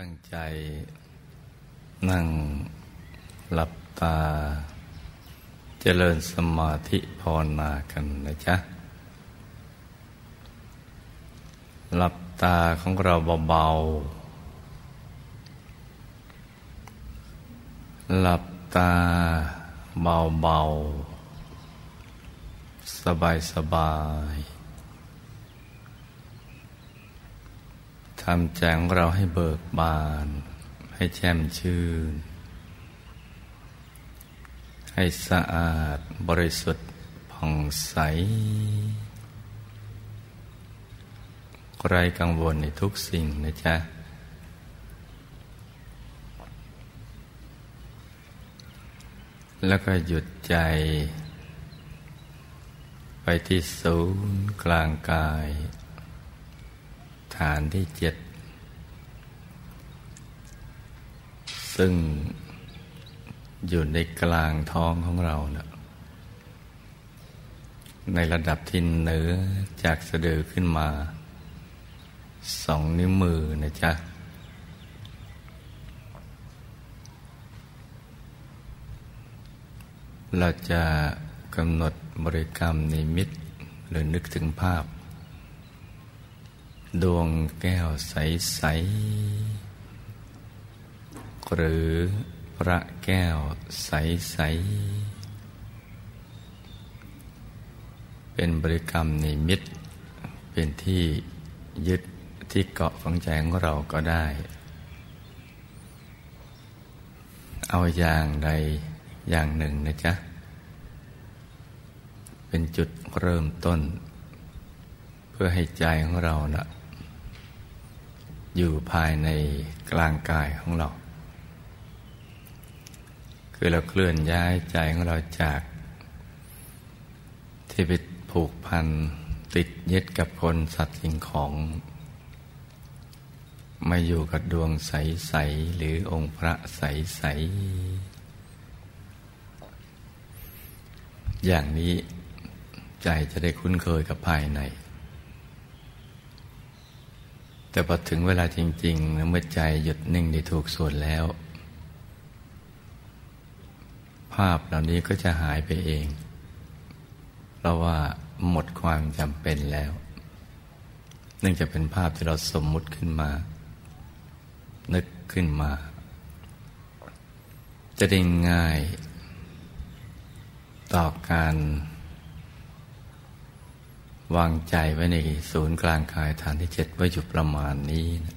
ตั้งใจนั่งหลับตาเจริญสมาธิภาวนากันนะจ๊ะหลับตาของเราเบาๆหลับตาเบาๆสบายๆทำใจของเราให้เบิกบานให้แช่มชื่นให้สะอาดบริสุทธิ์ผ่องใสไร้กังวลในทุกสิ่งนะจ๊ะแล้วก็หยุดใจไปที่ศูนย์กลางกายฐานที่7ซึ่งอยู่ในกลางท้องของเรานะในระดับที่เหนือจากสะดือขึ้นมา2 นิ้วมือนะจ๊ะเราจะกำหนดบริกรรมนิมิตหรือนึกถึงภาพดวงแก้วใสๆหรือพระแก้วใสๆเป็นบริกรรมนิมิตเป็นที่ยึดที่เกาะฝังใจของเราก็ได้เอาอย่างใดอย่างหนึ่งนะจ๊ะเป็นจุดเริ่มต้นเพื่อให้ใจของเรานะอยู่ภายในกลางกายของเราคือเราเคลื่อนย้ายใจของเราจากที่ไปผูกพันติดยึดกับคนสัตว์สิ่งของมาอยู่กับดวงใสๆหรือองค์พระใสๆอย่างนี้ใจจะได้คุ้นเคยกับภายในแต่พอถึงเวลาจริงๆเมื่อใจหยุดนิ่งได้ถูกส่วนแล้วภาพเหล่านี้ก็จะหายไปเองเพราะว่าหมดความจำเป็นแล้วเนื่องจากเป็นภาพที่เราสมมุติขึ้นมานึกขึ้นมาจะได้ง่ายต่อการวางใจไว้ในศูนย์กลางกายฐานที่7ไว้อยู่ประมาณนี้นะ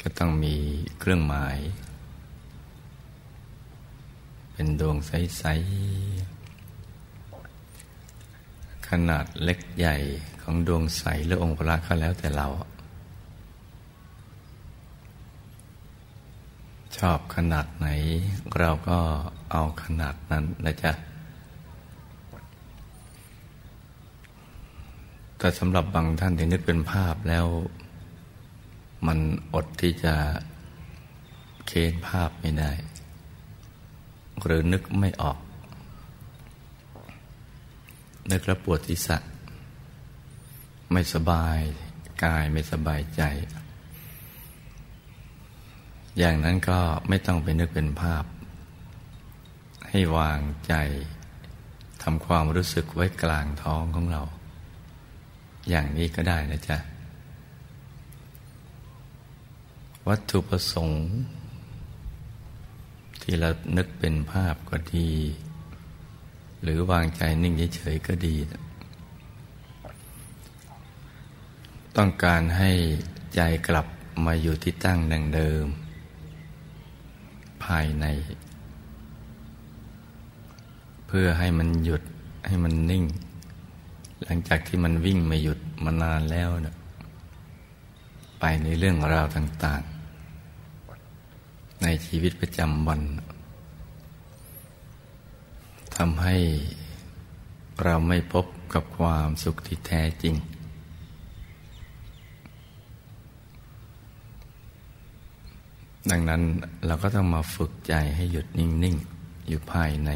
ก็ต้องมีเครื่องหมายเป็นดวงใสๆขนาดเล็กใหญ่ของดวงใสหรือองค์พระก็แล้วแต่เราชอบขนาดไหนเราก็เอาขนาดนั้นนะจ๊ะแต่สำหรับบางท่านที่นึกเป็นภาพแล้วมันอดที่จะเค้นภาพไม่ได้หรือนึกไม่ออกนึกแล้วปวดศีรษะไม่สบายกายไม่สบายใจอย่างนั้นก็ไม่ต้องไปนึกเป็นภาพให้วางใจทำความรู้สึกไว้กลางท้องของเราอย่างนี้ก็ได้นะจ๊ะวัตถุประสงค์ที่เรานึกเป็นภาพก็ดีหรือวางใจนิ่งเฉยๆก็ดีต้องการให้ใจกลับมาอยู่ที่ตั้งดังเดิมภายในเพื่อให้มันหยุดให้มันนิ่งหลังจากที่มันวิ่งไม่หยุดมานานแล้วนะไปในเรื่องราวต่างๆในชีวิตประจำวันทำให้เราไม่พบกับความสุขที่แท้จริงดังนั้นเราก็ต้องมาฝึกใจให้หยุดนิ่งๆอยู่ภายใน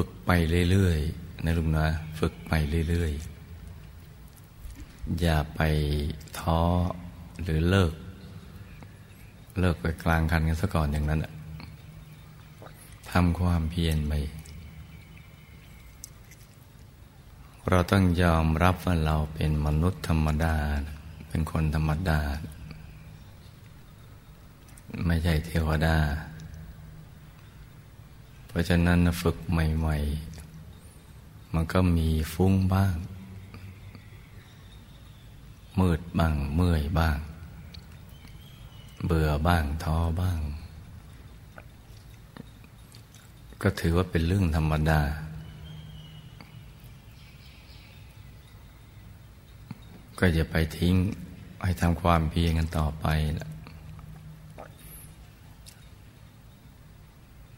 ฝึกไปเรื่อยๆนะลุงนะฝึกไปเรื่อย อย่าไปท้อหรือเลิกไปกลางคันกันซะก่อนอย่างนั้นทำความเพียรไปเราต้องยอมรับว่าเราเป็นมนุษย์ธรรมดาเป็นคนธรรมดาไม่ใช่เทวดาเพราะฉะนั้นฝึกใหม่ๆมันก็มีฟุ้งบ้างมืดบ้างเมื่อยบ้างเบื่อบ้างท้อบ้างก็ถือว่าเป็นเรื่องธรรมดาก็อย่าไปทิ้งให้ทำความเพียรกันต่อไปนะ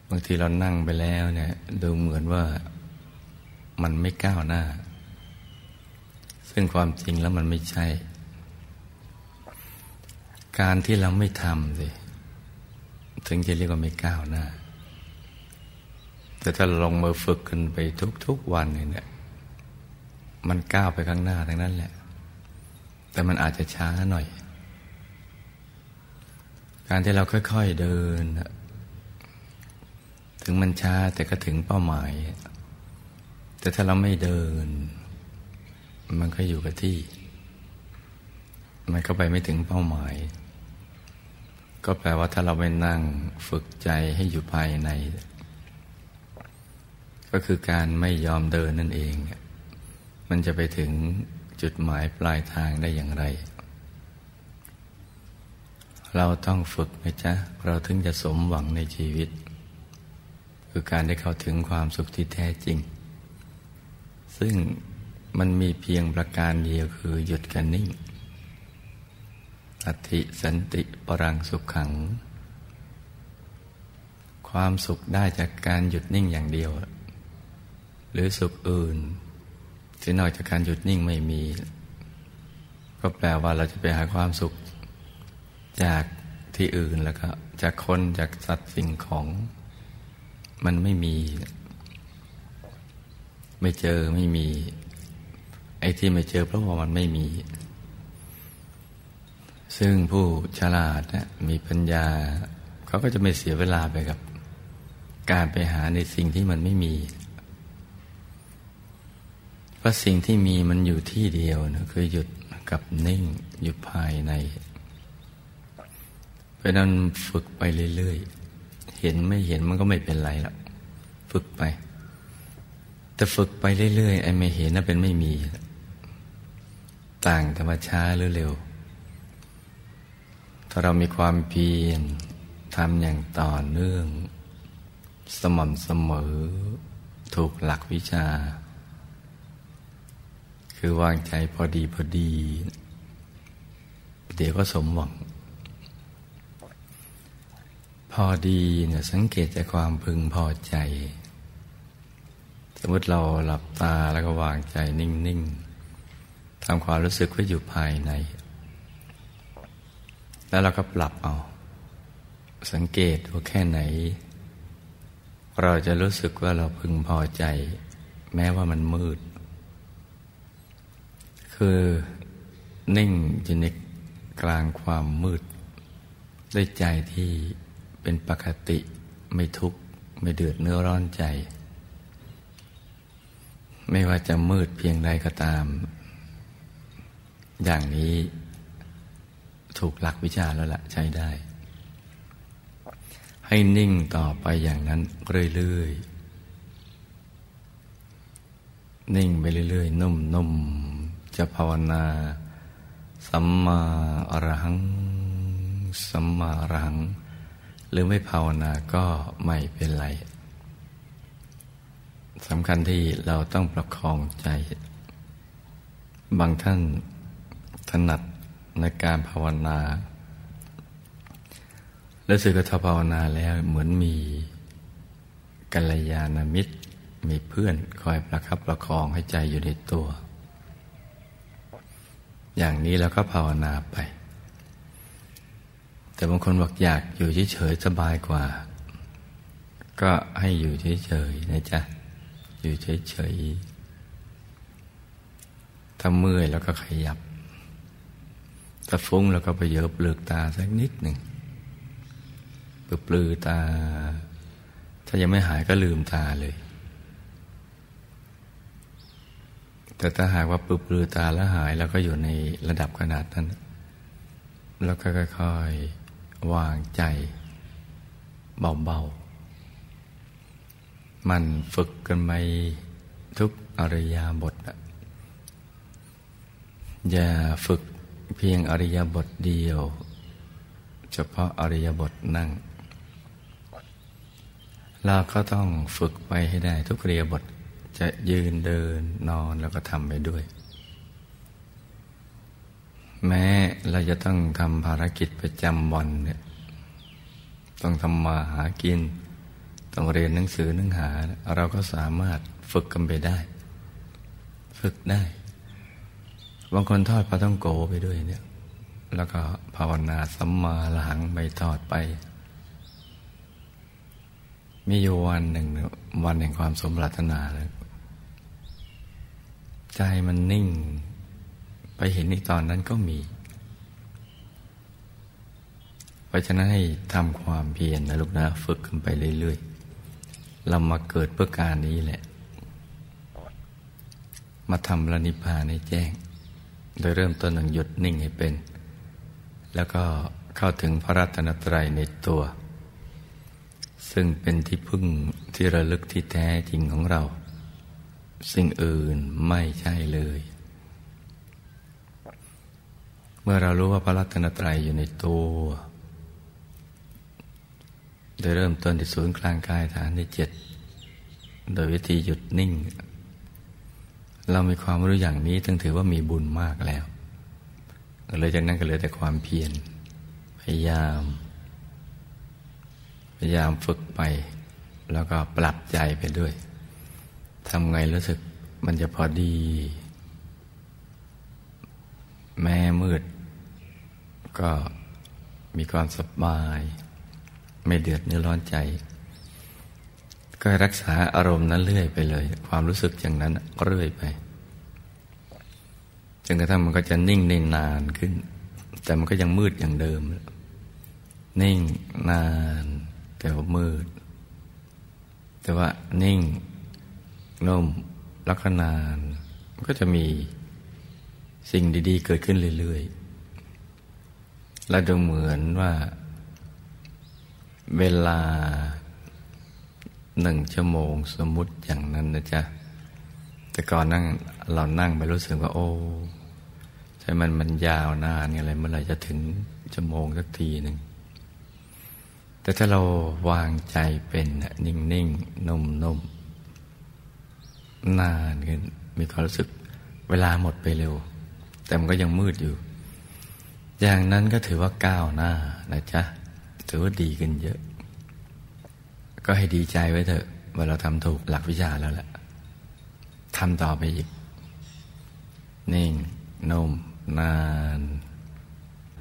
บางทีเรานั่งไปแล้วเนี่ยดูเหมือนว่ามันไม่ก้าวหน้าซึ่งความจริงแล้วมันไม่ใช่การที่เราไม่ทำสิถึงจะเรียกว่าไม่ก้าวหน้าแต่ถ้าลงมือฝึกกันไปทุกๆวันเนี่ยมันก้าวไปข้างหน้าทั้งนั้นแหละแต่มันอาจจะช้าหน่อยการที่เราค่อยๆเดินถึงมันช้าแต่ก็ถึงเป้าหมายแต่ถ้าเราไม่เดินมันก็อยู่กับที่มันก็ไปไม่ถึงเป้าหมายก็แปลว่าถ้าเราไปนั่งฝึกใจให้อยู่ภายในก็คือการไม่ยอมเดินนั่นเองมันจะไปถึงจุดหมายปลายทางได้อย่างไรเราต้องฝึกนะจ๊ะเราถึงจะสมหวังในชีวิตคือการได้เข้าถึงความสุขที่แท้จริงซึ่งมันมีเพียงประการเดียวคือหยุดกันนิ่งอัตถิสันติปรังสุขขังความสุขได้จากการหยุดนิ่งอย่างเดียวหรือสุขอื่นที่นอกจากการหยุดนิ่งไม่มีก็แปลว่าเราจะไปหาความสุขจากที่อื่นแล้วก็จากคนจากสัตว์สิ่งของมันไม่มีไม่เจอไม่มีไอ้ที่ไม่เจอเพราะว่ามันไม่มีซึ่งผู้ฉลาดนะมีปัญญาเขาก็จะไม่เสียเวลาไปกับการไปหาในสิ่งที่มันไม่มีเพราะสิ่งที่มีมันอยู่ที่เดียวนะคือหยุดกับนิ่งหยุดภายในเพราะนั้นฝึกไปเรื่อยๆเห็นไม่เห็นมันก็ไม่เป็นไรหรอกฝึกไปแต่ฝึกไปเรื่อยๆไอ้ไม่เห็นน่ะเป็นไม่มีต่างแต่ว่าช้าหรือเร็วถ้าเรามีความเพียรทำอย่างต่อเนื่องสม่ำเสมอถูกหลักวิชาคือวางใจพอดีเดี๋ยวก็สมหวังพอดีเนี่ยสังเกตจากความพึงพอใจสมมติเราหลับตาแล้วก็วางใจนิ่งๆทำความรู้สึกไว้อยู่ภายในแล้วเราก็ปรับเอาสังเกตว่าแค่ไหนเราจะรู้สึกว่าเราพึงพอใจแม้ว่ามันมืดคือนิ่งอยู่ในกลางความมืดด้วยใจที่เป็นปกติไม่ทุกข์ไม่เดือดเนื้อร้อนใจไม่ว่าจะมืดเพียงใดก็ตามอย่างนี้ถูกหลักวิชาแล้วล่ะใช้ได้ให้นิ่งต่อไปอย่างนั้นเรื่อยๆนิ่งไปเรื่อยๆนุ่มๆจะภาวนาสัมมาอรหังสัมมาอรหังหรือไม่ภาวนาก็ไม่เป็นไรสำคัญที่เราต้องประคองใจบางท่านถนัดในการภาวนาและรู้สึกว่าถ้าภาวนาแล้วเหมือนมีกัลยาณมิตรมีเพื่อนคอยประคับประคองให้ใจอยู่ในตัวอย่างนี้เราก็ภาวนาไปแต่บางคนบอกอยากอยู่เฉยๆสบายกว่าก็ให้อยู่เฉยๆนะจ๊ะอยู่เฉยๆถ้าเมื่อยแล้วก็ขยับ ถ้าฟุ้งเราก็ไปเยอะเปลือกตาสักนิดหนึ่งปลือตาถ้ายังไม่หายก็ลืมตาเลยแต่ถ้าหากว่าปลือตาแล้วหายเราก็อยู่ในระดับขนาดนั้นแล้วก็ค่อยๆวางใจเบาๆมันฝึกกันไปทุกอริยบทอย่าฝึกเพียงอริยบทเดียวเฉพาะอริยบทนั่งเราก็ต้องฝึกไปให้ได้ทุกอริยบทจะยืนเดินนอนแล้วก็ทำไปด้วยแม้เราจะต้องทำภารกิจประจำวันเนี่ยต้องทำมาหากินต้องเรียนหนังสือหนังหาเราก็สามารถฝึกกันไปได้ฝึกได้บางคนทอดปลาท่องโกไปด้วยเนี่ยแล้วก็ภาวนาสัมมาหลังไปทอดไปมีอยู่วันหนึ่งวันแห่งความสมปรารถนาเลยใจมันนิ่งไปเห็นในตอนนั้นก็มีเพราะฉะนั้นให้ทำความเพียรนะลูกนะฝึกกันไปเรื่อยๆเรามาเกิดเพื่อการนี้แหละมาทำนิพพานให้แจ้งโดยเริ่มต้นหยุดนิ่งให้เป็นแล้วก็เข้าถึงพระรัตนตรัยในตัวซึ่งเป็นที่พึ่งที่ระลึกที่แท้จริงของเราสิ่งอื่นไม่ใช่เลยเมื่อเรารู้ว่าพระรัตนตรัยอยู่ในตัวโดยเริ่มต้นที่ศูนย์กลางกายฐานที่ 7โดยวิธีหยุดนิ่งเรามีความรู้อย่างนี้จึงถือว่ามีบุญมากแล้วเลยจากนั้นก็เหลือแต่ความเพียรพยายามฝึกไปแล้วก็ปรับใจไปด้วยทำไงรู้สึกมันจะพอดีแม้มืดก็มีความสบายไม่เดือดเนื้อร้อนใจก็รักษาอารมณ์นั้นเรื่อยไปเลยความรู้สึกอย่างนั้นเรื่อยไปจนกระทั่งมันก็จะนิ่งในนานขึ้นแต่มันก็ยังมืดอย่างเดิมนิ่งนานแต่ว่ามืดแต่ว่านิ่งนุ่มแล้วก็นานก็จะมีสิ่งดีๆเกิดขึ้นเรื่อยๆและดูเหมือนว่าเวลา1 ชั่วโมงสมมุติอย่างนั้นนะจ๊ะแต่ก่อนนั่งเรานั่งไปรู้สึกว่าโอ้ใช่มันยาวนานอะไรเมื่อไหร่จะถึง1 ชั่วโมงสักทีหนึ่งแต่ถ้าเราวางใจเป็นนิ่งๆนุ่มๆนานขึ้นมีความรู้สึกเวลาหมดไปเร็วแต่มันก็ยังมืดอยู่อย่างนั้นก็ถือว่าก้าวหน้านะจ๊ะถือว่าดีขึ้นเยอะก็ให้ดีใจไว้เถอะว่าเราทำถูกหลักวิชาแล้วแหละทำต่อไปอีกนิ่งนุ่มนาน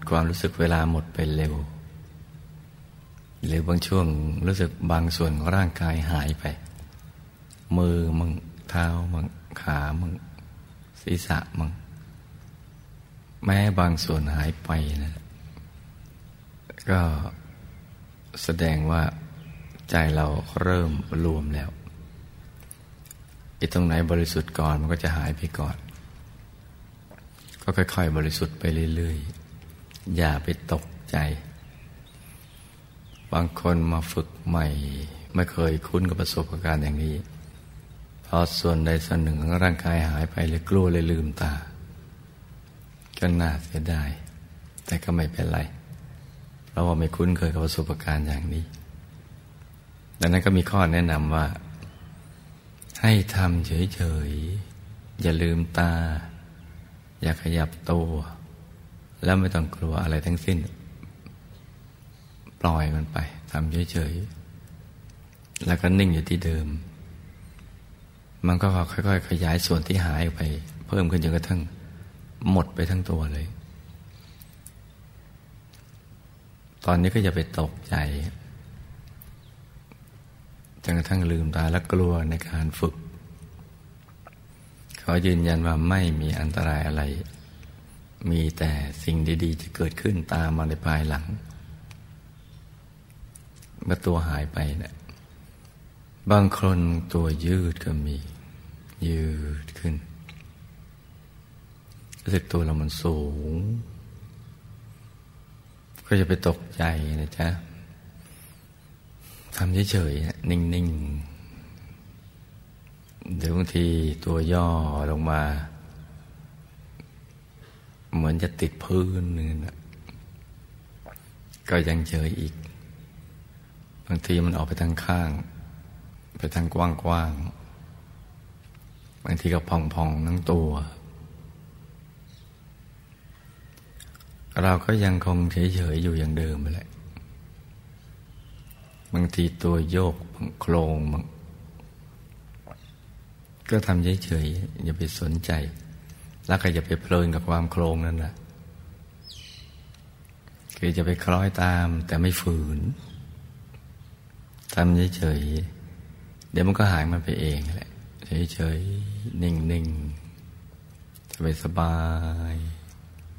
ความรู้สึกเวลาหมดไปเร็วหรือบางช่วงรู้สึกบางส่วนของร่างกายหายไปมือมั่งเท้ามั่งขามั่งศีรษะมั่งแม้บางส่วนหายไปนะก็แสดงว่าใจเราเริ่มรวมแล้วไอ้ตรงไหนบริสุทธิ์ก่อนมันก็จะหายไปก่อนก็ค่อยๆบริสุทธิ์ไปเรื่อยๆอย่าไปตกใจบางคนมาฝึกใหม่ไม่เคยคุ้นกับประสบการณ์อย่างนี้พอส่วนใดส่วนหนึ่งของร่างกายหายไปเลยกลัวเลยลืมตาก็น่าเสียดายแต่ก็ไม่เป็นไรเพราะว่าไม่คุ้นเคยกับประสบการณ์อย่างนี้ดังนั้นก็มีข้อแนะนำว่าให้ทำเฉยๆอย่าลืมตาอย่าขยับตัวแล้วไม่ต้องกลัวอะไรทั้งสิ้นปล่อยมันไปทำเฉยๆแล้วก็นิ่งอยู่ที่เดิมมันก็ค่อยๆขยายส่วนที่หายไปเพิ่มขึ้นจนกระทั่งหมดไปทั้งตัวเลยตอนนี้ก็อย่าไปตกใจจนกระทั่งลืมตาและกลัวในการฝึกขอยืนยันว่าไม่มีอันตรายอะไร มีแต่สิ่งดีๆจะเกิดขึ้นตามมาในภายหลังเมื่อตัวหายไปนะบางคนตัวยืดก็มียืดขึ้นรู้สึกตัวเรามันสูงก็จะไปตกใจนะจ๊ะทำเฉยๆนิ่งๆเดี๋ยวบางทีตัวย่อลงมาเหมือนจะติดพื้นนึงนะก็ยังเฉยอีกบางทีมันออกไปทางข้างไปทางกว้างๆบางทีก็พองๆทั้งตัวเราก็ยังคงเฉยๆอยู่อย่างเดิมไปแหละบางทีตัวโยกโครงก็ทำเฉยๆอย่าไปสนใจแล้วก็อย่าไปเพลินกับความโครงนั่นแหละคือจะไปคล้อยตามแต่ไม่ฝืนทำเฉยๆเดี๋ยวมันก็หายมันไปเองแหละเฉยๆนิ่งๆสบาย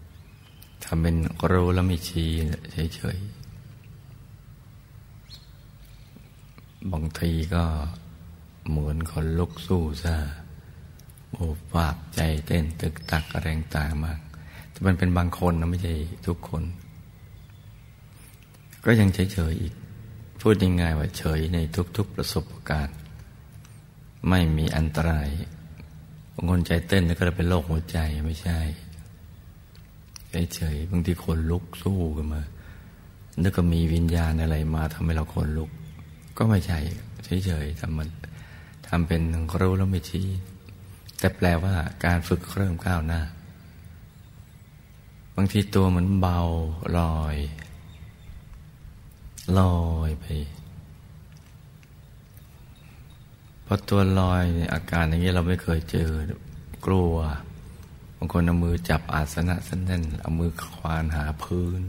ๆทำเป็นรู้แล้วไม่ชี้เฉยๆบางทีก็เหมือนคนลุกสู้ซ่าโอบปากใจเต้นตึกตักแรงตามากแต่มันเป็นบางคนนะไม่ใช่ทุกคนก็ยังเฉยๆอีกพูดยังไงว่าเฉยในทุกๆประสบการณ์ไม่มีอันตรายบางคนใจเต้นแล้วก็จะเป็นโรคหัวใจไม่ใช่เฉยๆบางทีคนลุกสู้กันมาแล้วก็มีวิญญาณอะไรมาทำให้เราคนลุกก็ไม่ใช่เฉยๆทำเป็นรู้แล้วไม่ชี้แต่แปลว่าการฝึกเริ่มก้าวหน้าบางทีตัวเหมือนเบาลอยไปพอตัวลอยอาการอย่างนี้เราไม่เคยเจอกลัวบางคนเอามือจับอาสนะสั้นๆเอามือควานหาพื้น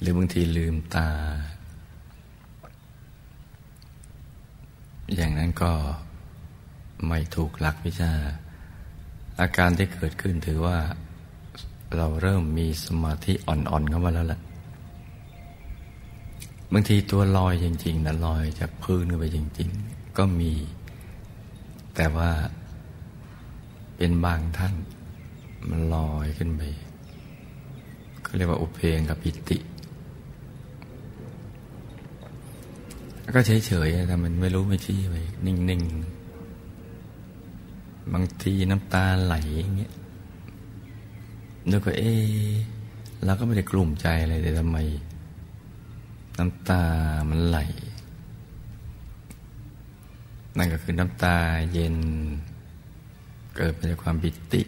หรือบางทีลืมตาอย่างนั้นก็ไม่ถูกหลักวิชาอาการที่เกิดขึ้นถือว่าเราเริ่มมีสมาธิอ่อนๆเข้ามาแล้วล่ะบางทีตัวลอยจริงๆนะลอยจากพื้นขึ้นไปจริงๆก็มีแต่ว่าเป็นบางท่านมันลอยขึ้นไปเขาเรียกว่าอุเพงกับปิติก็เฉยๆแต่มันไม่รู้ไม่ชี้ไปนิ่งๆบางทีน้ำตาไหลอย่างเงี้ยแล้วก็เราก็ไม่ได้กลุ้มใจอะไรแต่ทำไมน้ำตามันไหลนั่นก็คือน้ำตาเย็นเกิดมาจากความปิติ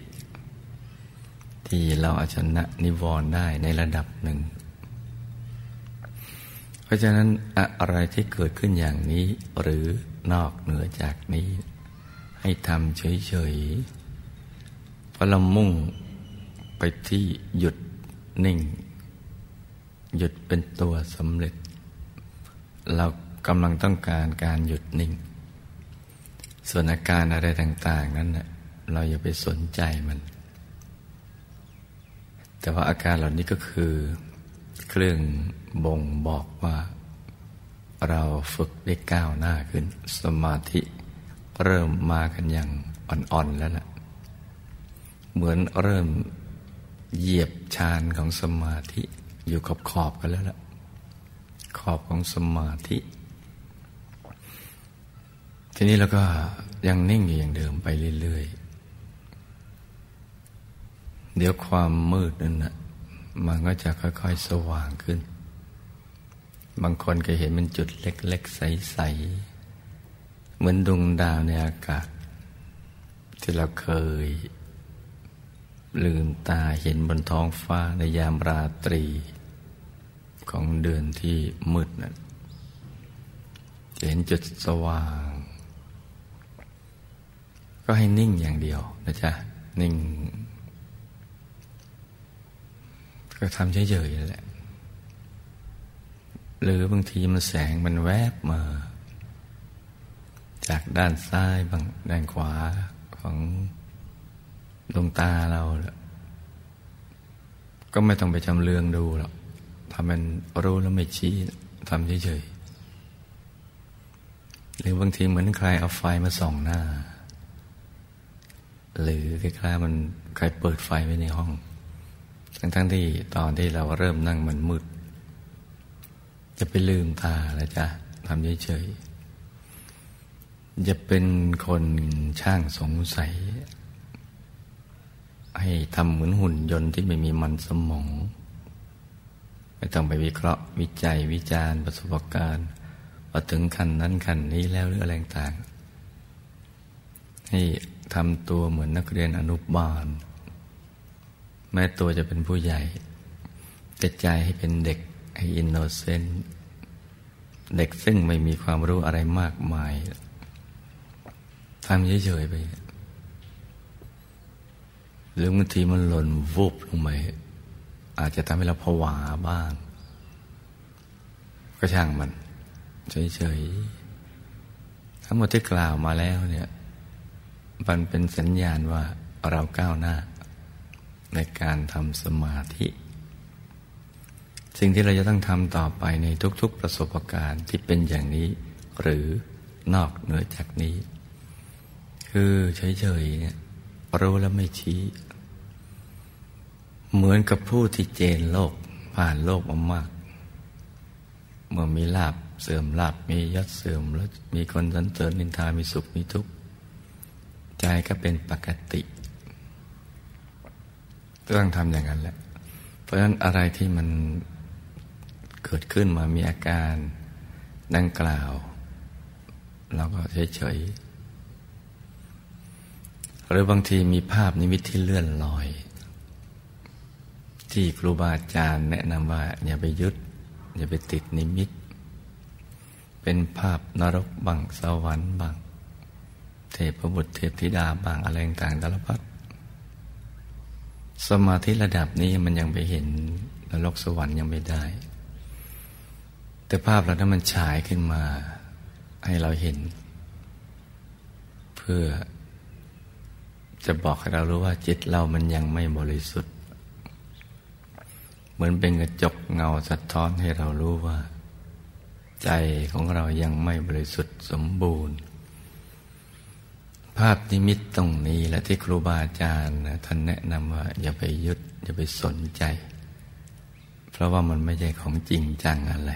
ที่เราเอาชนะนิวรณ์ได้ในระดับหนึ่งเพราะฉะนั้นอะไรที่เกิดขึ้นอย่างนี้หรือนอกเหนือจากนี้ให้ทำเฉยๆเพราะเรามุ่งไปที่หยุดนิ่งหยุดเป็นตัวสำเร็จเรากำลังต้องการการหยุดนิ่งส่วนอาการอะไรต่างๆนั้นนะเราอย่าไปสนใจมันแต่ว่าอาการเหล่านี้ก็คือเครื่องบ่งบอกว่าเราฝึกได้ก้าวหน้าขึ้นสมาธิเริ่มมากันอย่างอ่อนๆแล้วล่ะเหมือนเริ่มเหยียบชานของสมาธิอยู่กับขอบกันแล้วล่ะขอบของสมาธิทีนี้เราก็ยังนิ่งอยู่อย่างเดิมไปเรื่อยๆเดี๋ยวความมืดนั่นน่ะมันก็จะค่อยๆสว่างขึ้นบางคนก็เห็นเป็นจุดเล็กๆใสๆเหมือนดวงดาวในอากาศที่เราเคยลืมตาเห็นบนท้องฟ้าในยามราตรีของเดือนที่มืดนั้นเห็นจุดสว่างก็ให้นิ่งอย่างเดียวนะจ๊ะนิ่งก็ทำเฉยๆนั่นแหละหรือบางทีมันแสงมันแวบมาจากด้านซ้ายบ้างด้านขวาของดวงตาเรา ก็ไม่ต้องไปจำเรืองดูหรอกทำมันรู้แล้วไม่ชี้ทำเฉยๆหรือบางทีเหมือนใครเอาไฟมาส่องหน้าหรือใครมันใครเปิดไฟไว้ในห้องทั้งที่ตอนที่เราเริ่มนั่งมันมืดจะไปลืมตาแล้วจ้ะทำเฉยๆจะเป็นคนช่างสงสัยให้ทำเหมือนหุ่นยนต์ที่ไม่มีมันสมองไม่ต้องไปวิเคราะห์วิจัยวิจารณ์ประสบการณ์ว่าถึงขั้นนั้นขั้นนี้แล้วหรืออะไรต่างให้ทำตัวเหมือนนักเรียนอนุบาลแม้ตัวจะเป็นผู้ใหญ่แต่ใจให้เป็นเด็กให้อินโนเซนต์เด็กซึ่งไม่มีความรู้อะไรมากมายทำเฉยๆไปหรือบางทีมันหล่นวูบลงไปอาจจะทำให้เราผวาบ้างก็ช่างมันเฉยๆทั้งหมดที่กล่าวมาแล้วเนี่ยมันเป็นสัญญาณว่าเราก้าวหน้าในการทำสมาธิสิ่งที่เราจะต้องทำต่อไปในทุกๆประสบการณ์ที่เป็นอย่างนี้หรือนอกเหนือจากนี้คือเฉยๆเนี่ยรู้แล้วไม่ชี้เหมือนกับผู้ที่เจนโลกผ่านโลกมามากเมื่อมีลาภเสื่อมลาภมียศเสื่อมแล้วมีคนสรรเสริญนินทามีสุขมีทุกข์ใจก็เป็นปกติต้องทำอย่างนั้นแหละเพราะฉะนั้นอะไรที่มันเกิดขึ้นมามีอาการดังกล่าวเราก็เฉยๆหรือบางทีมีภาพนิมิตที่เลื่อนลอยที่ครูบาอาจารย์แนะนำว่าอย่าไปยึดอย่าไปติดนิมิตเป็นภาพนรกบ้างสวรรค์บ้างเทพบุตรเทพธิดาบ้างอะไรต่างๆสารพัดสมาธิระดับนี้มันยังไปเห็นนรกสวรรค์ยังไม่ได้แต่ภาพเราถ้ามันฉายขึ้นมาให้เราเห็นเพื่อจะบอกให้เรารู้ว่าจิตเรามันยังไม่บริสุทธิ์เหมือนเป็นกระจกเงาสะท้อนให้เรารู้ว่าใจของเรายังไม่บริสุทธิ์สมบูรณ์ภาพนิมิตตรงนี้และที่ครูบาอาจารย์ท่านแนะนำว่าอย่าไปยึดอย่าไปสนใจเพราะว่ามันไม่ใช่ของจริงจังอะไร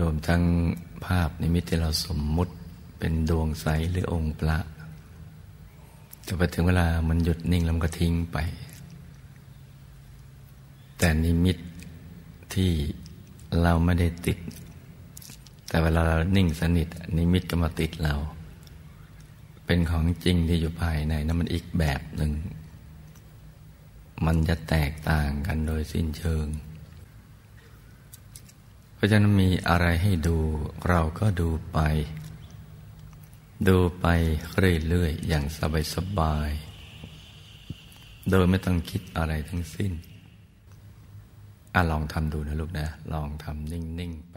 รวมทั้งภาพนิมิตที่เราสมมุติเป็นดวงใสหรือองค์พระแต่พอถึงเวลามันหยุดนิ่งแล้วมันก็ทิ้งไปแต่นิมิตที่เราไม่ได้ติดแต่เวลาเรานิ่งสนิทนิมิตก็มาติดเราเป็นของจริงที่อยู่ภายในนั้นมันอีกแบบหนึ่งมันจะแตกต่างกันโดยสิ้นเชิงเพราะฉะนั้นมีอะไรให้ดูเราก็ดูไปดูไปเรื่อยๆอย่างสบายๆโดยไม่ต้องคิดอะไรทั้งสิ้นลองทำดูนะลูกนะลองทำนิ่งๆไป